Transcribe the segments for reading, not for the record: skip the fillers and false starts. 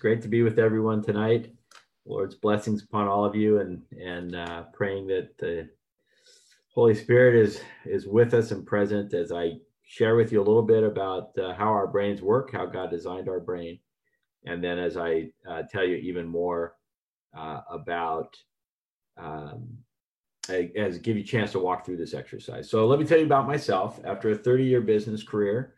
great to be with everyone tonight. Lord's blessings upon all of you, and praying that the Holy Spirit is with us and present as I share with you a little bit about how our brains work, how God designed our brain, and then as I tell you even more about, as give you a chance to walk through this exercise. So let me tell you about myself. After a 30-year business career,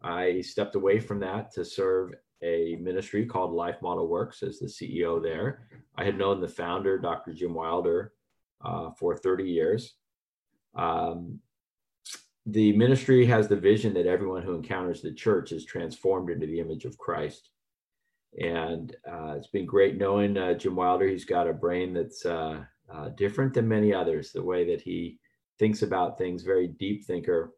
I stepped away from that to serve a ministry called Life Model Works as the CEO there. I had known the founder, Dr. Jim Wilder, for 30 years. The ministry has the vision that everyone who encounters the church is transformed into the image of Christ. And it's been great knowing Jim Wilder. He's got a brain that's different than many others, the way that he thinks about things, very deep thinker.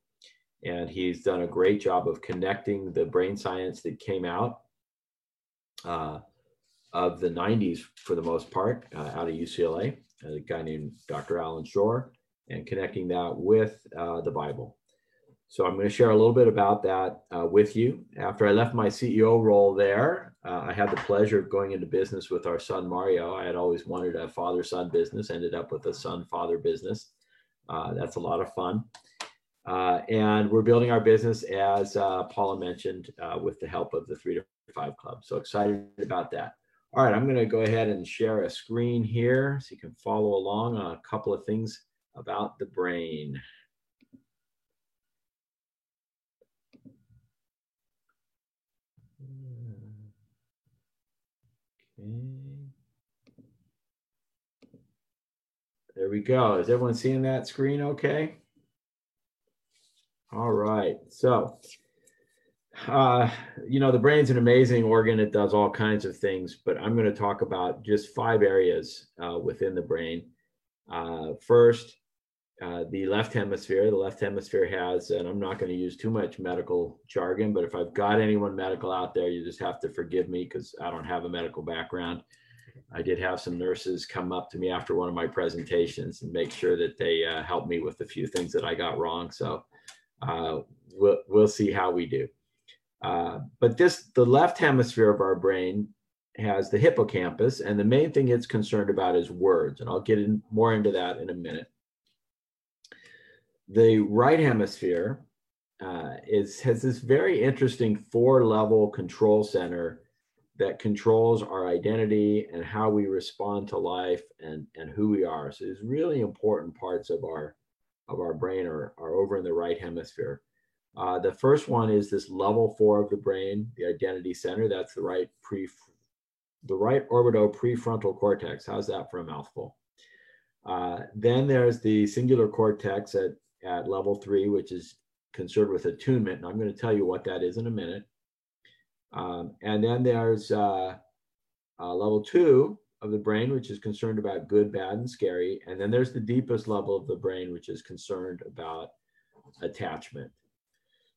And he's done a great job of connecting the brain science that came out of the 90s, for the most part, out of UCLA, a guy named Dr. Alan Shore, and connecting that with the Bible. So I'm going to share a little bit about that with you. After I left my CEO role there, I had the pleasure of going into business with our son, Mario. I had always wanted a father-son business, ended up with a son-father business. That's a lot of fun. And we're building our business, as Paula mentioned, with the help of the 3-to-5 Club. So excited about that. All right, I'm going to go ahead and share a screen here so you can follow along on a couple of things about the brain. Okay. There we go. Is everyone seeing that screen okay? All right. So, you know, the brain's an amazing organ. It does all kinds of things, but I'm going to talk about just 5 areas within the brain. First, the left hemisphere. The left hemisphere has, and I'm not going to use too much medical jargon, but if I've got anyone medical out there, you just have to forgive me because I don't have a medical background. I did have some nurses come up to me after one of my presentations and make sure that they helped me with a few things that I got wrong. So we'll see how we do. But the left hemisphere of our brain has the hippocampus, and the main thing it's concerned about is words, and I'll get more into that in a minute. The right hemisphere has this very interesting 4-level control center that controls our identity and how we respond to life and who we are. So it's really important parts of our brain are over in the right hemisphere. The first one is this level 4 of the brain, the identity center. That's the right orbito prefrontal cortex. How's that for a mouthful? Then there's the cingulate cortex at level 3, which is concerned with attunement. And I'm going to tell you what that is in a minute. And then there's level 2 of the brain, which is concerned about good, bad, and scary. And then there's the deepest level of the brain, which is concerned about attachment.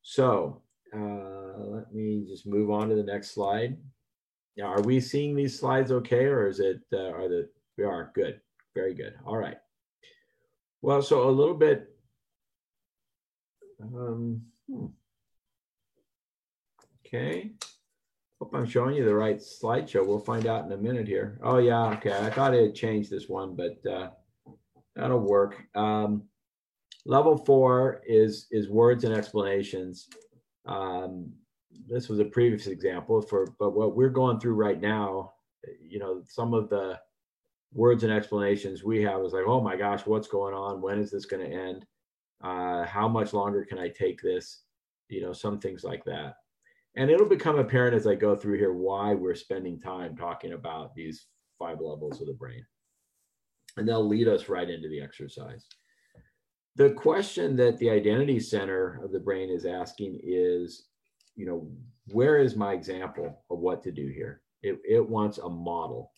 So let me just move on to the next slide. Now, are we seeing these slides okay, or is it, we are, good, very good, all right. Well, so a little bit, okay. Hope I'm showing you the right slideshow. We'll find out in a minute here. Oh yeah, okay. I thought it had changed this one, but that'll work. Level 4 is words and explanations. This was a previous example but what we're going through right now, you know, some of the words and explanations we have is like, oh my gosh, what's going on? When is this going to end? How much longer can I take this? You know, some things like that. And it'll become apparent as I go through here why we're spending time talking about these 5 levels of the brain. And they'll lead us right into the exercise. The question that the identity center of the brain is asking is, you know, where is my example of what to do here? It wants a model.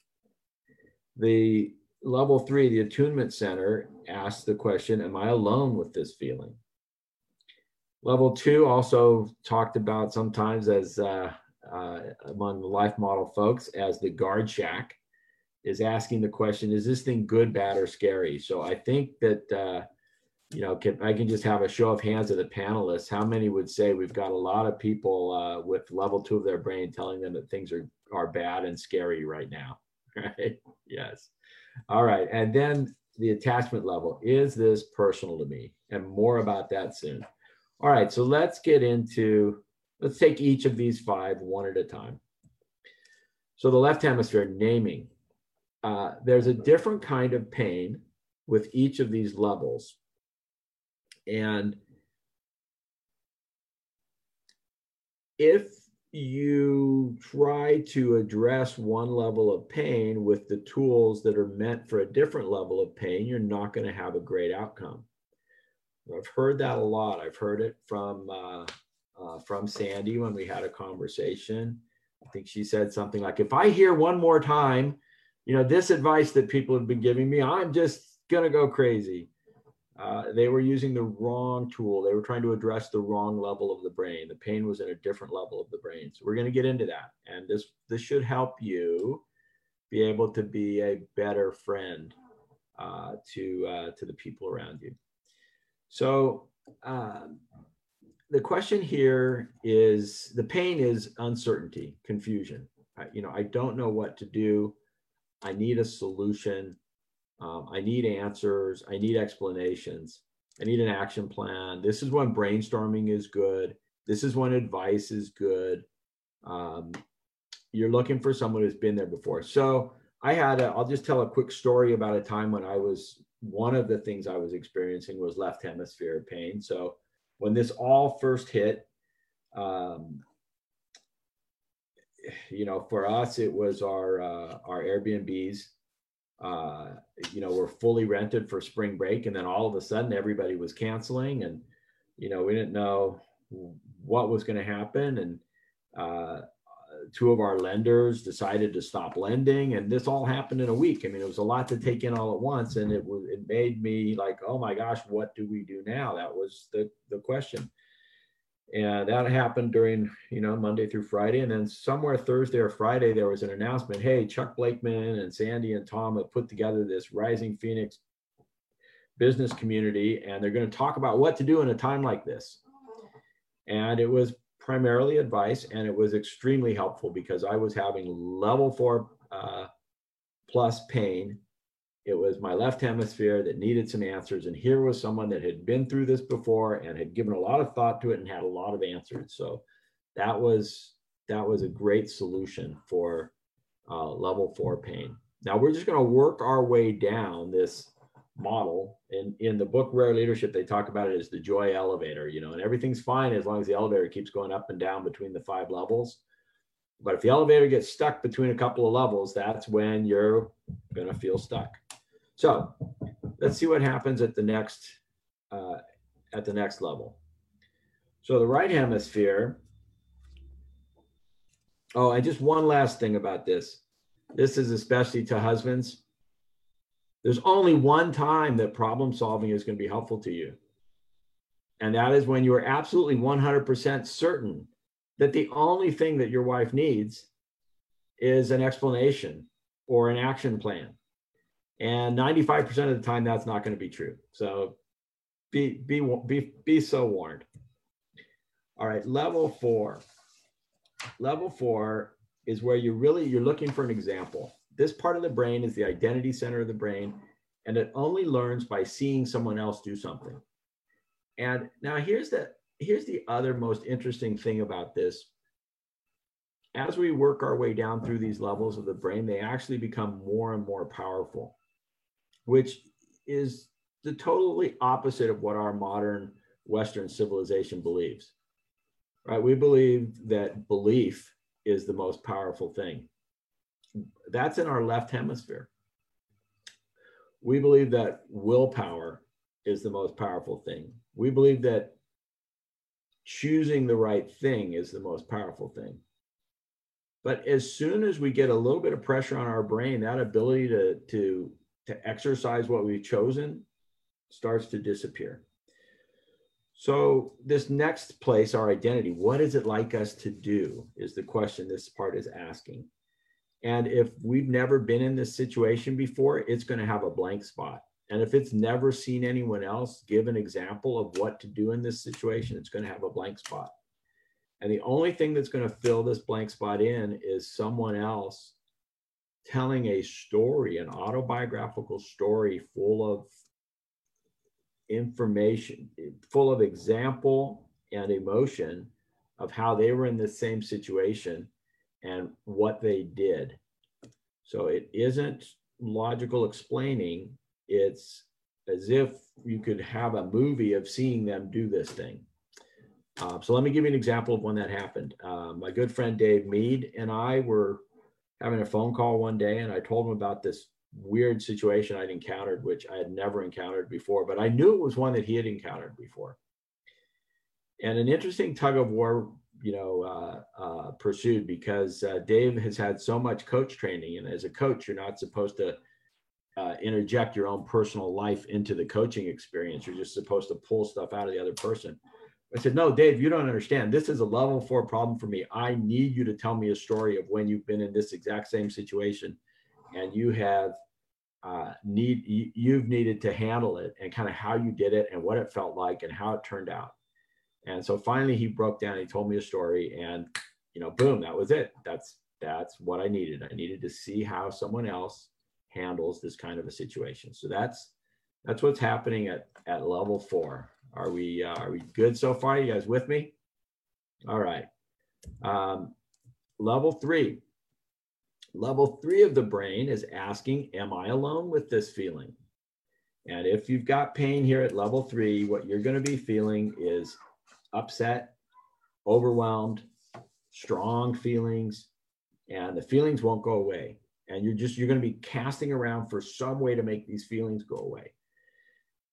The level 3, the attunement center, asks the question, am I alone with this feeling? Level 2 also talked about sometimes as among the life model folks as the guard shack, is asking the question, is this thing good, bad, or scary? So I think that, you know, I can just have a show of hands of the panelists. How many would say we've got a lot of people with level 2 of their brain telling them that things are, are bad and scary right now, right? Yes. All right. And then the attachment level. Is this personal to me? And more about that soon. All right. So let's get into, let's take each of these five one at a time. So the left hemisphere, naming. There's a different kind of pain with each of these levels. And if you try to address one level of pain with the tools that are meant for a different level of pain, you're not going to have a great outcome. I've heard that a lot. I've heard it from Sandy when we had a conversation. I think she said something like, if I hear one more time, you know, this advice that people have been giving me, I'm just going to go crazy. They were using the wrong tool. They were trying to address the wrong level of the brain. The pain was in a different level of the brain. So we're going to get into that. And this should help you be able to be a better friend to the people around you. So the question here is, the pain is uncertainty, confusion. I don't know what to do. I need a solution. I need answers. I need explanations. I need an action plan. This is when brainstorming is good. This is when advice is good. You're looking for someone who's been there before. So I'll just tell a quick story about a time when one of the things I was experiencing was left hemisphere pain. So when this all first hit, for us, it was our Airbnbs. We're fully rented for spring break. And then all of a sudden everybody was canceling and, we didn't know what was going to happen. And, two of our lenders decided to stop lending, and this all happened in a week. I mean, it was a lot to take in all at once. And it made me like, oh my gosh, what do we do now? That was the question. And that happened during, Monday through Friday. And then somewhere Thursday or Friday, there was an announcement, hey, Chuck Blakeman and Sandy and Tom have put together this Rising Phoenix business community, and they're going to talk about what to do in a time like this. And it was primarily advice, and it was extremely helpful because I was having level 4 plus pain. It was my left hemisphere that needed some answers. And here was someone that had been through this before and had given a lot of thought to it and had a lot of answers. So that was a great solution for level 4 pain. Now we're just going to work our way down this model. In the book, Rare Leadership, they talk about it as the joy elevator, and everything's fine as long as the elevator keeps going up and down between the 5 levels. But if the elevator gets stuck between a couple of levels, that's when you're going to feel stuck. So let's see what happens at the next level. So the right hemisphere. Oh, and just one last thing about this. This is especially to husbands. There's only one time that problem solving is going to be helpful to you. And that is when you are absolutely 100% certain that the only thing that your wife needs is an explanation or an action plan. And 95% of the time, that's not going to be true. So be so warned. All right, level 4. Level 4 is where you're looking for an example. This part of the brain is the identity center of the brain, and it only learns by seeing someone else do something. And now here's the other most interesting thing about this. As we work our way down through these levels of the brain, they actually become more and more powerful, which is the totally opposite of what our modern Western civilization believes, right? We believe that belief is the most powerful thing. That's in our left hemisphere. We believe that willpower is the most powerful thing. We believe that choosing the right thing is the most powerful thing. But as soon as we get a little bit of pressure on our brain, that ability to exercise what we've chosen starts to disappear. So this next place, our identity, what is it like us to do, is the question this part is asking. And if we've never been in this situation before, it's going to have a blank spot. And if it's never seen anyone else give an example of what to do in this situation, it's going to have a blank spot. And the only thing that's going to fill this blank spot in is someone else telling a story, an autobiographical story full of information, full of example and emotion of how they were in the same situation and what they did. So it isn't logical explaining. It's as if you could have a movie of seeing them do this thing. So let me give you an example of when that happened. My good friend Dave Mead and I were having a phone call one day, and I told him about this weird situation I'd encountered, which I had never encountered before, but I knew it was one that he had encountered before. And an interesting tug of war, you know, pursued, because Dave has had so much coach training, and as a coach, you're not supposed to interject your own personal life into the coaching experience. You're just supposed to pull stuff out of the other person. I said, no, Dave, you don't understand. This is a level 4 problem for me. I need you to tell me a story of when you've been in this exact same situation and you have you've needed to handle it, and kind of how you did it and what it felt like and how it turned out. And so finally he broke down, he told me a story, and, you know, boom, that was it. That's what I needed. I needed to see how someone else handles this kind of a situation. So that's what's happening at level 4. Are we good so far? You guys with me? All right. Level 3. Level 3 of the brain is asking, am I alone with this feeling? And if you've got pain here at level 3, what you're going to be feeling is upset, overwhelmed, strong feelings, and the feelings won't go away. And you're going to be casting around for some way to make these feelings go away.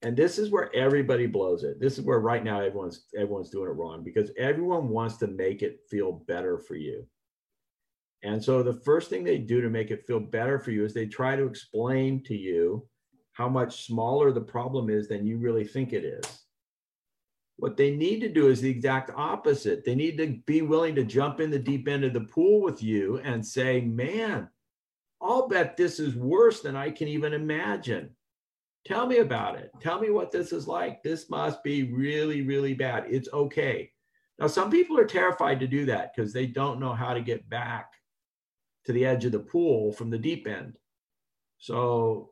And this is where everybody blows it. This is where right now everyone's doing it wrong, because everyone wants to make it feel better for you. And so the first thing they do to make it feel better for you is they try to explain to you how much smaller the problem is than you really think it is. What they need to do is the exact opposite. They need to be willing to jump in the deep end of the pool with you and say, man, I'll bet this is worse than I can even imagine. Tell me about it. Tell me what this is like. This must be really, really bad. It's okay. Now, some people are terrified to do that because they don't know how to get back to the edge of the pool from the deep end. So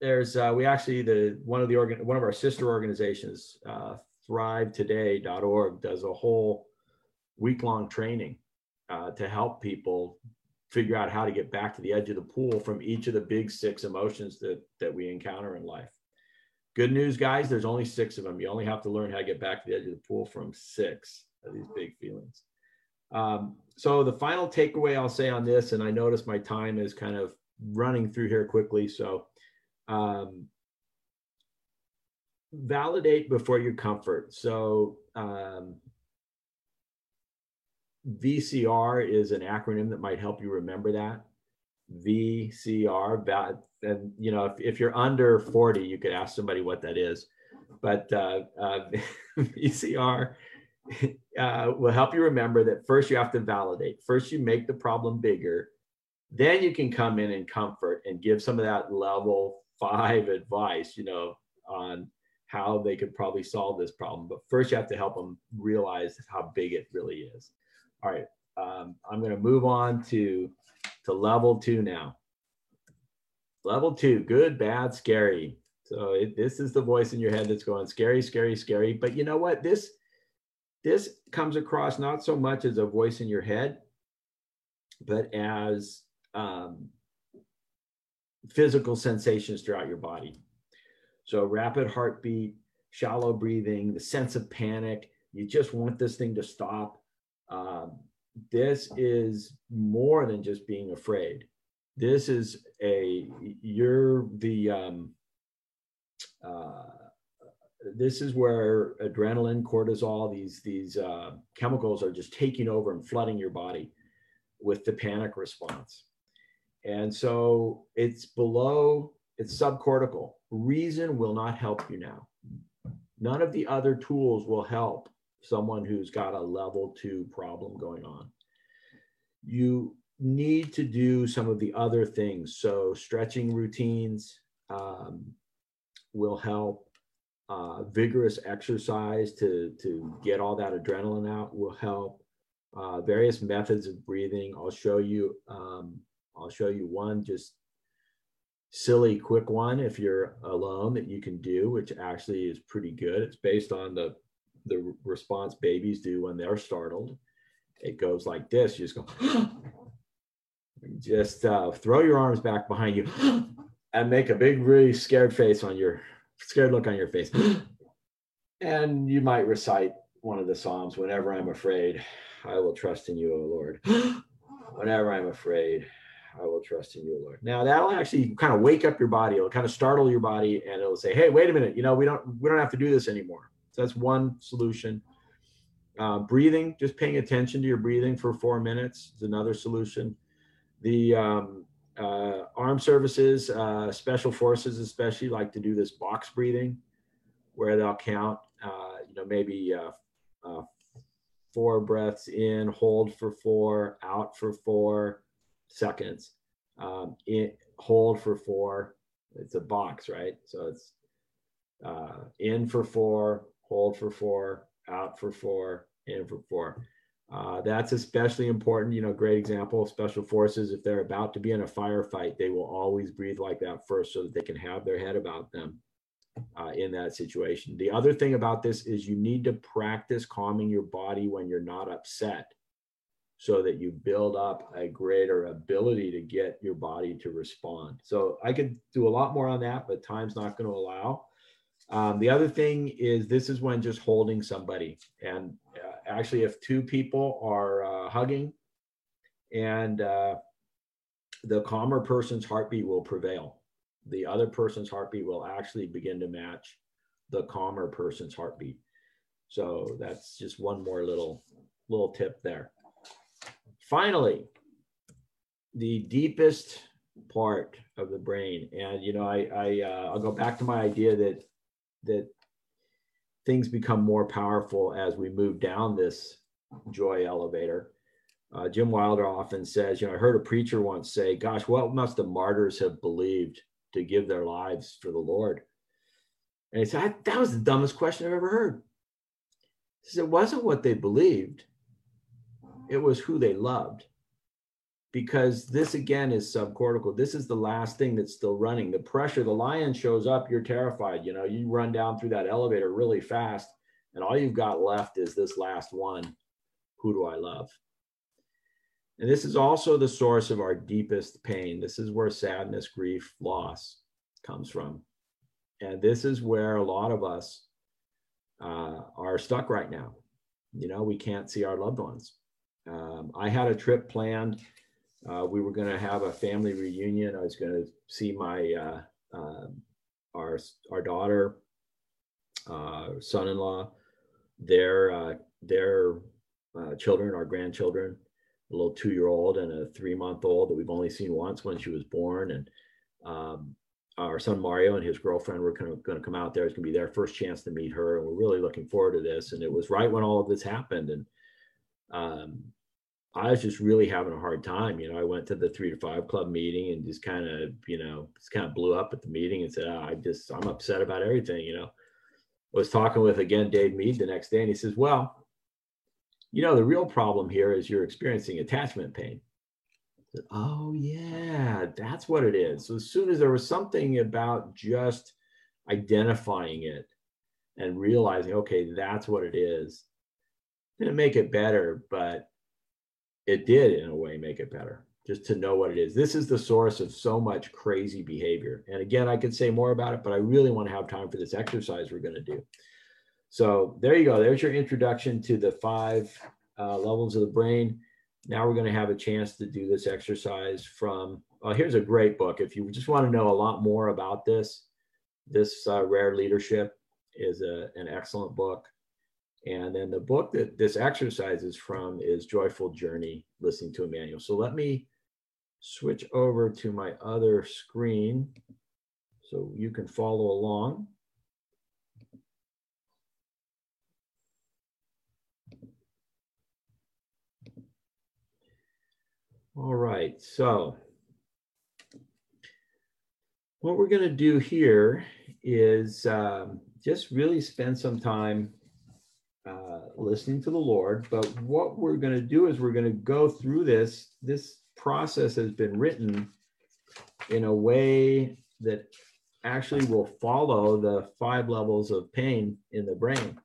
there's, we actually, one of our sister organizations, ThriveToday.org, does a whole week-long training to help people figure out how to get back to the edge of the pool from each of the big 6 emotions that we encounter in life. Good news, guys, there's only 6 of them. You only have to learn how to get back to the edge of the pool from 6 of these big feelings. So the final takeaway I'll say on this, and I notice my time is kind of running through here quickly. So validate before your comfort. So VCR is an acronym that might help you remember that. VCR, and you know, if you're under 40, you could ask somebody what that is. But VCR will help you remember that first you have to validate. First you make the problem bigger, then you can come in and comfort and give some of that level 5 advice, you know, on how they could probably solve this problem. But first you have to help them realize how big it really is. All right, I'm going to move on to level 2 now. Level 2, good, bad, scary. So this is the voice in your head that's going scary, scary, scary. But you know what? This comes across not so much as a voice in your head, but as physical sensations throughout your body. So rapid heartbeat, shallow breathing, the sense of panic. You just want this thing to stop. This is more than just being afraid. This is this is where adrenaline, cortisol, these chemicals are just taking over and flooding your body with the panic response. And so it's subcortical. Reason will not help you now. None of the other tools will help someone who's got a level 2 problem going on. You need to do some of the other things. So stretching routines will help. vigorous exercise to get all that adrenaline out will help. Various methods of breathing. I'll show you one just silly quick one if you're alone that you can do, which actually is pretty good. It's based on the response babies do when they're startled. It goes like this. You just go, just throw your arms back behind you and make a big, really scared face on your, scared look on your face. And you might recite one of the Psalms, whenever I'm afraid, I will trust in you, O Lord. Whenever I'm afraid, I will trust in you, O Lord. Now that'll actually kind of wake up your body. It'll kind of startle your body and it'll say, hey, wait a minute, you know, we don't have to do this anymore. So that's one solution. Breathing, just paying attention to your breathing for 4 minutes is another solution. The armed services, special forces especially like to do this box breathing where they'll count, you know, maybe 4 breaths in, hold for 4, out for 4 seconds, in, hold for 4. It's a box, right? So it's in for 4, hold for 4, out for 4, in for 4. That's especially important. You know, great example of special forces. If they're about to be in a firefight, they will always breathe like that first so that they can have their head about them in that situation. The other thing about this is you need to practice calming your body when you're not upset so that you build up a greater ability to get your body to respond. So I could do a lot more on that, but time's not going to allow. The other thing is this is when just holding somebody. And actually, if 2 people are hugging and the calmer person's heartbeat will prevail, the other person's heartbeat will actually begin to match the calmer person's heartbeat. So that's just one more little tip there. Finally, the deepest part of the brain. And, you know, I'll go back to my idea that things become more powerful as we move down this joy elevator. Jim Wilder often says, you know, I heard a preacher once say, gosh, what must the martyrs have believed to give their lives for the Lord? And he said, that was the dumbest question I've ever heard. He said, it wasn't what they believed. It was who they loved. Because this, again, is subcortical. This is the last thing that's still running. The pressure, the lion shows up, you're terrified. You know, you run down through that elevator really fast, and all you've got left is this last one. Who do I love? And this is also the source of our deepest pain. This is where sadness, grief, loss comes from. And this is where a lot of us are stuck right now. You know, we can't see our loved ones. I had a trip planned. We were going to have a family reunion. I was going to see my our daughter, son-in-law, their children, our grandchildren, a little 2-year-old and a 3-month-old that we've only seen once when she was born. And our son Mario and his girlfriend were going to come out there. It's going to be their first chance to meet her, and we're really looking forward to this. And it was right when all of this happened, and I was just really having a hard time. You know, I went to the 3 to 5 club meeting and just kind of, you know, just kind of blew up at the meeting and said, I'm upset about everything. You know, I was talking with, again, Dave Mead the next day, and he says, well, you know, the real problem here is you're experiencing attachment pain. I said, oh yeah, that's what it is. So as soon as there was something about just identifying it and realizing, okay, that's what it is. Didn't make it better, but it did in a way make it better, just to know what it is. This is the source of so much crazy behavior. And again, I could say more about it, but I really want to have time for this exercise we're going to do. So there you go. There's your introduction to the 5 levels of the brain. Now we're going to have a chance to do this exercise from, here's a great book. If you just want to know a lot more about this Rare Leadership is an excellent book. And then the book that this exercise is from is Joyful Journey, Listening to a Manual. So let me switch over to my other screen so you can follow along. All right, so what we're going to do here is just really spend some time listening to the Lord. But what we're going to do is we're going to go through this. This process has been written in a way that actually will follow the 5 levels of pain in the brain.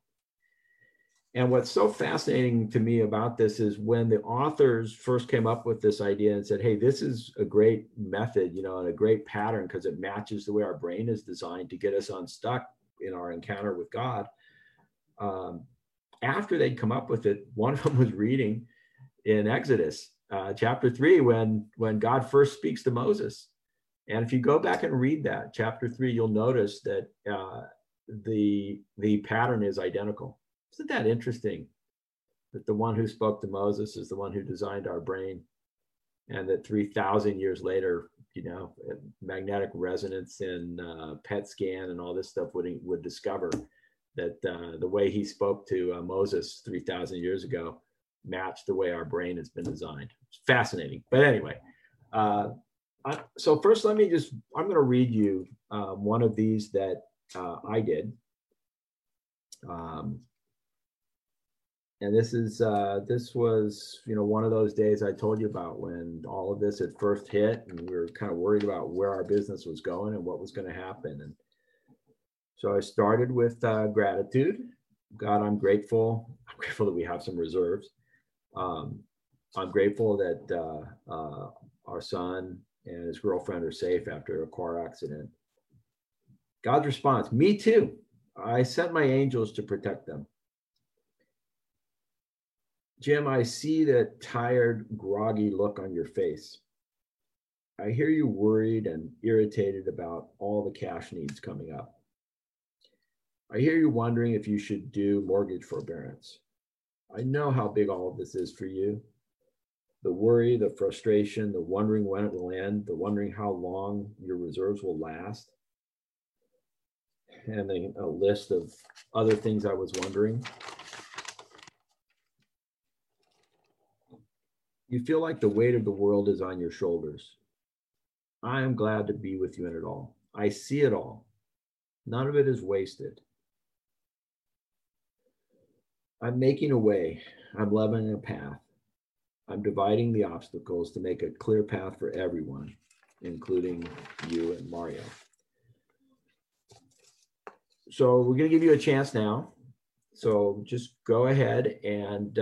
And what's so fascinating to me about this is when the authors first came up with this idea and said, hey, this is a great method, you know, and a great pattern because it matches the way our brain is designed to get us unstuck in our encounter with God. After they'd come up with it, one of them was reading in Exodus chapter 3 when God first speaks to Moses. And if you go back and read that chapter 3, you'll notice that the pattern is identical. Isn't that interesting that the one who spoke to Moses is the one who designed our brain, and that 3,000 years later, you know, magnetic resonance and PET scan and all this stuff would discover that the way he spoke to Moses 3,000 years ago matched the way our brain has been designed. It's fascinating. But anyway, so first let me just, I'm going to read you one of these that I did. And this is, this was, you know, one of those days I told you about when all of this had first hit and we were kind of worried about where our business was going and what was going to happen. And so I started with gratitude. God, I'm grateful. I'm grateful that we have some reserves. I'm grateful that our son and his girlfriend are safe after a car accident. God's response, me too. I sent my angels to protect them. Jim, I see that tired, groggy look on your face. I hear you worried and irritated about all the cash needs coming up. I hear you wondering if you should do mortgage forbearance. I know how big all of this is for you. The worry, the frustration, the wondering when it will end, the wondering how long your reserves will last, and a list of other things I was wondering. You feel like the weight of the world is on your shoulders. I am glad to be with you in it all. I see it all. None of it is wasted. I'm making a way. I'm leveling a path. I'm dividing the obstacles to make a clear path for everyone, including you and Mario. So we're going to give you a chance now. So just go ahead and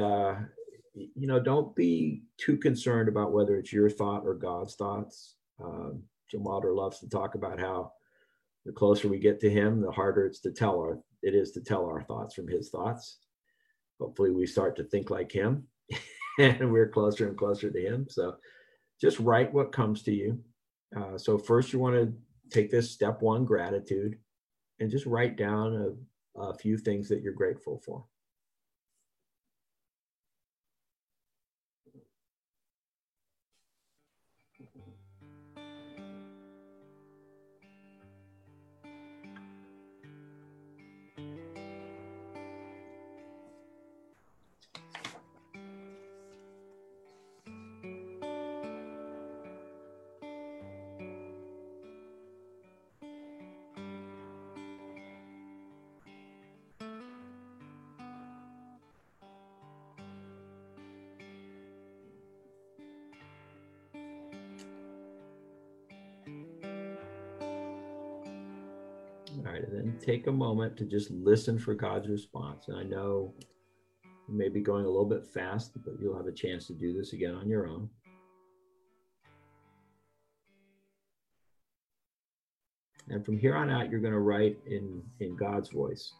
you know, don't be too concerned about whether it's your thought or God's thoughts. Jim Wilder loves to talk about how the closer we get to him, the harder it is to tell our thoughts from his thoughts. Hopefully we start to think like him and we're closer and closer to him. So just write what comes to you. So first you want to take this step 1, gratitude, and just write down a few things that you're grateful for. All right, and then take a moment to just listen for God's response. And I know you may be going a little bit fast, but you'll have a chance to do this again on your own. And from here on out, you're going to write in God's voice.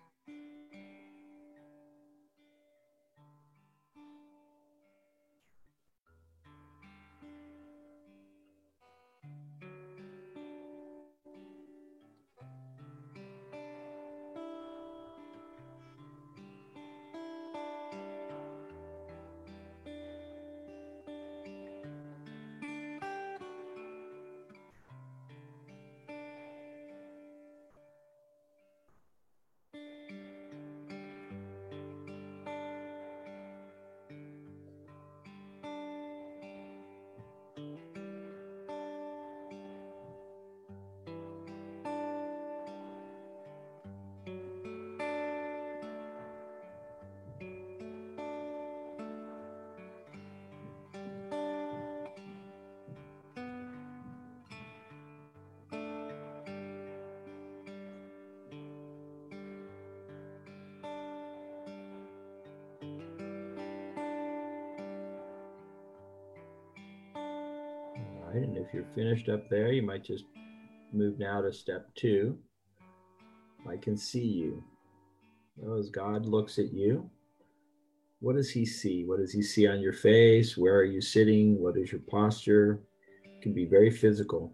right? And if you're finished up there, you might just move now to step 2. I can see you. So as God looks at you, what does he see? What does he see on your face? Where are you sitting? What is your posture? It can be very physical.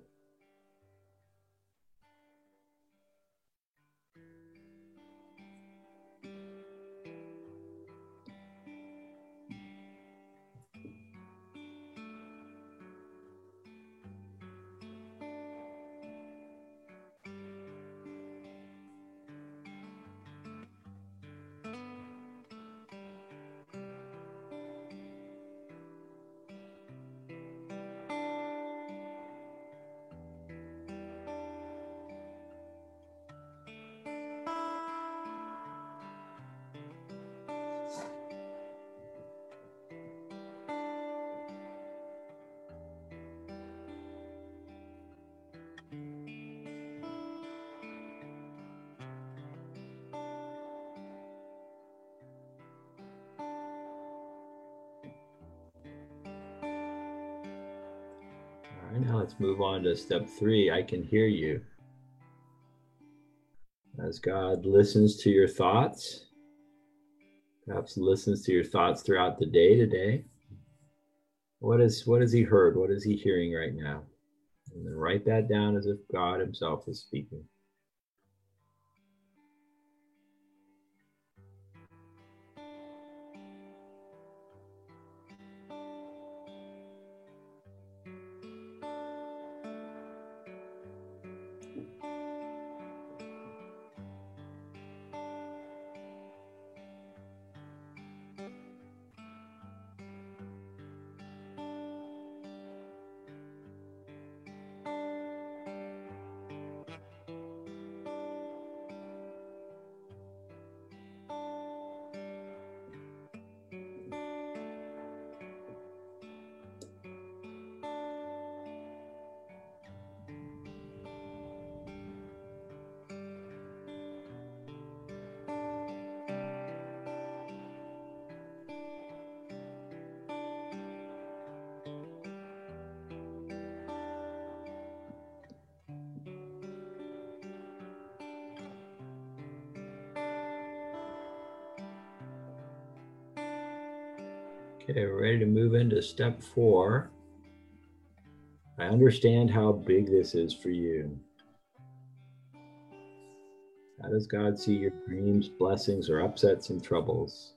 Now let's move on to step 3. I can hear you. As God listens to your thoughts, perhaps listens to your thoughts throughout the day today. What has he heard? What is he hearing right now? And then write that down as if God himself is speaking. Okay, we're ready to move into step 4. I understand how big this is for you. How does God see your dreams, blessings, or upsets and troubles?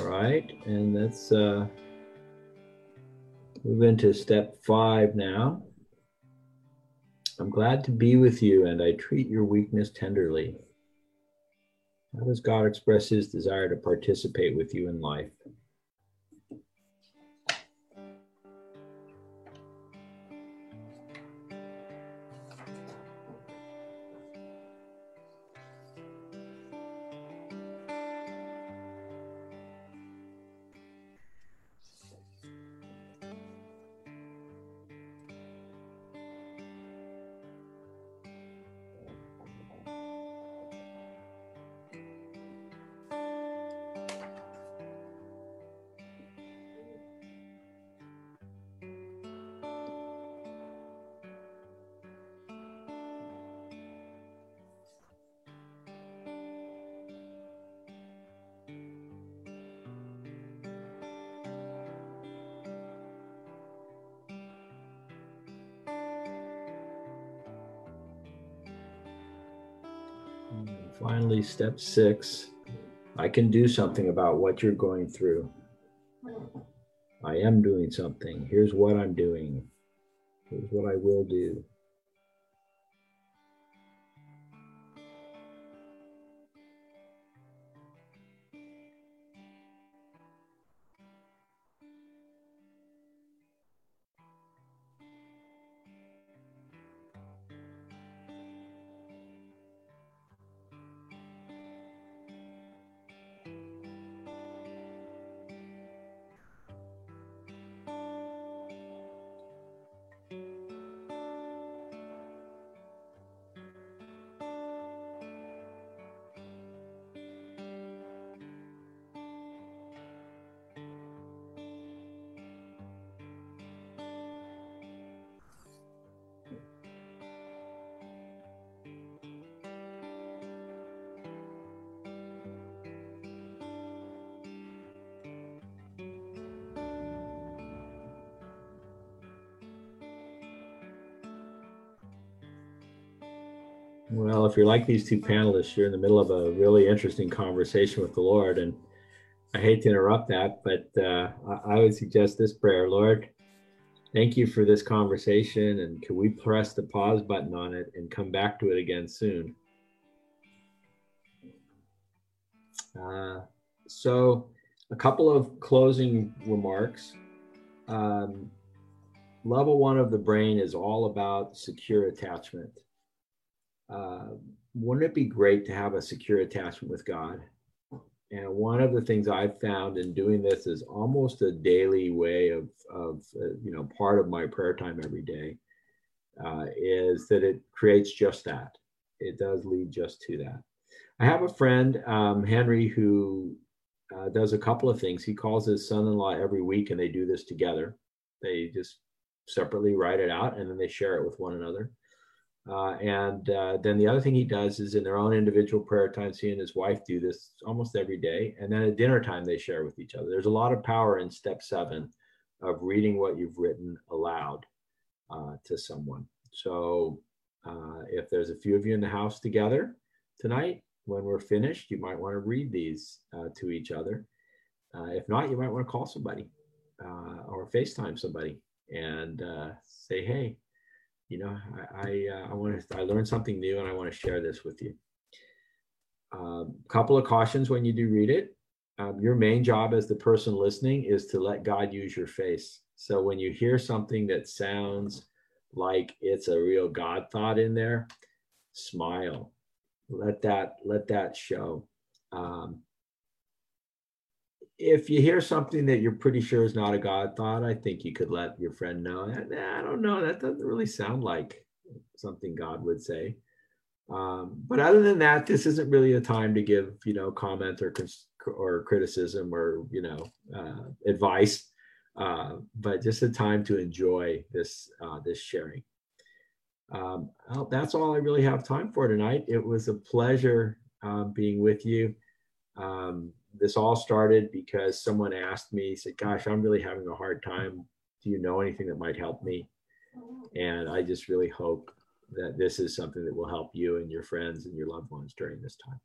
All right, and let's move into step 5 now. I'm glad to be with you, and I treat your weakness tenderly. How does God express his desire to participate with you in life? Finally, step 6, I can do something about what you're going through. I am doing something. Here's what I'm doing. Here's what I will do. Well, if you're like these two panelists, you're in the middle of a really interesting conversation with the Lord. And I hate to interrupt that, but I would suggest this prayer. Lord, thank you for this conversation. And can we press the pause button on it and come back to it again soon? So a couple of closing remarks. Level 1 of the brain is all about secure attachment. Wouldn't it be great to have a secure attachment with God? And one of the things I've found in doing this is almost a daily way of part of my prayer time every day is that it creates just that. It does lead just to that. I have a friend, Henry, who does a couple of things. He calls his son-in-law every week, and they do this together. They just separately write it out, and then they share it with one another. Then the other thing he does is in their own individual prayer times, he and his wife do this almost every day. And then at dinner time, they share with each other. There's a lot of power in step 7 of reading what you've written aloud to someone. So if there's a few of you in the house together tonight, when we're finished, you might want to read these to each other. If not, you might want to call somebody or FaceTime somebody and say, hey, you know, I learned something new and I want to share this with you. Couple of cautions when you do read it. Your main job as the person listening is to let God use your face. So when you hear something that sounds like it's a real God thought in there, smile. Let that show. If you hear something that you're pretty sure is not a God thought, I think you could let your friend know that, I don't know, that doesn't really sound like something God would say. But other than that, this isn't really a time to give, comment or criticism or, advice, but just a time to enjoy this sharing. That's all I really have time for tonight. It was a pleasure being with you. This all started because someone asked me, said, gosh, I'm really having a hard time. Do you know anything that might help me? And I just really hope that this is something that will help you and your friends and your loved ones during this time.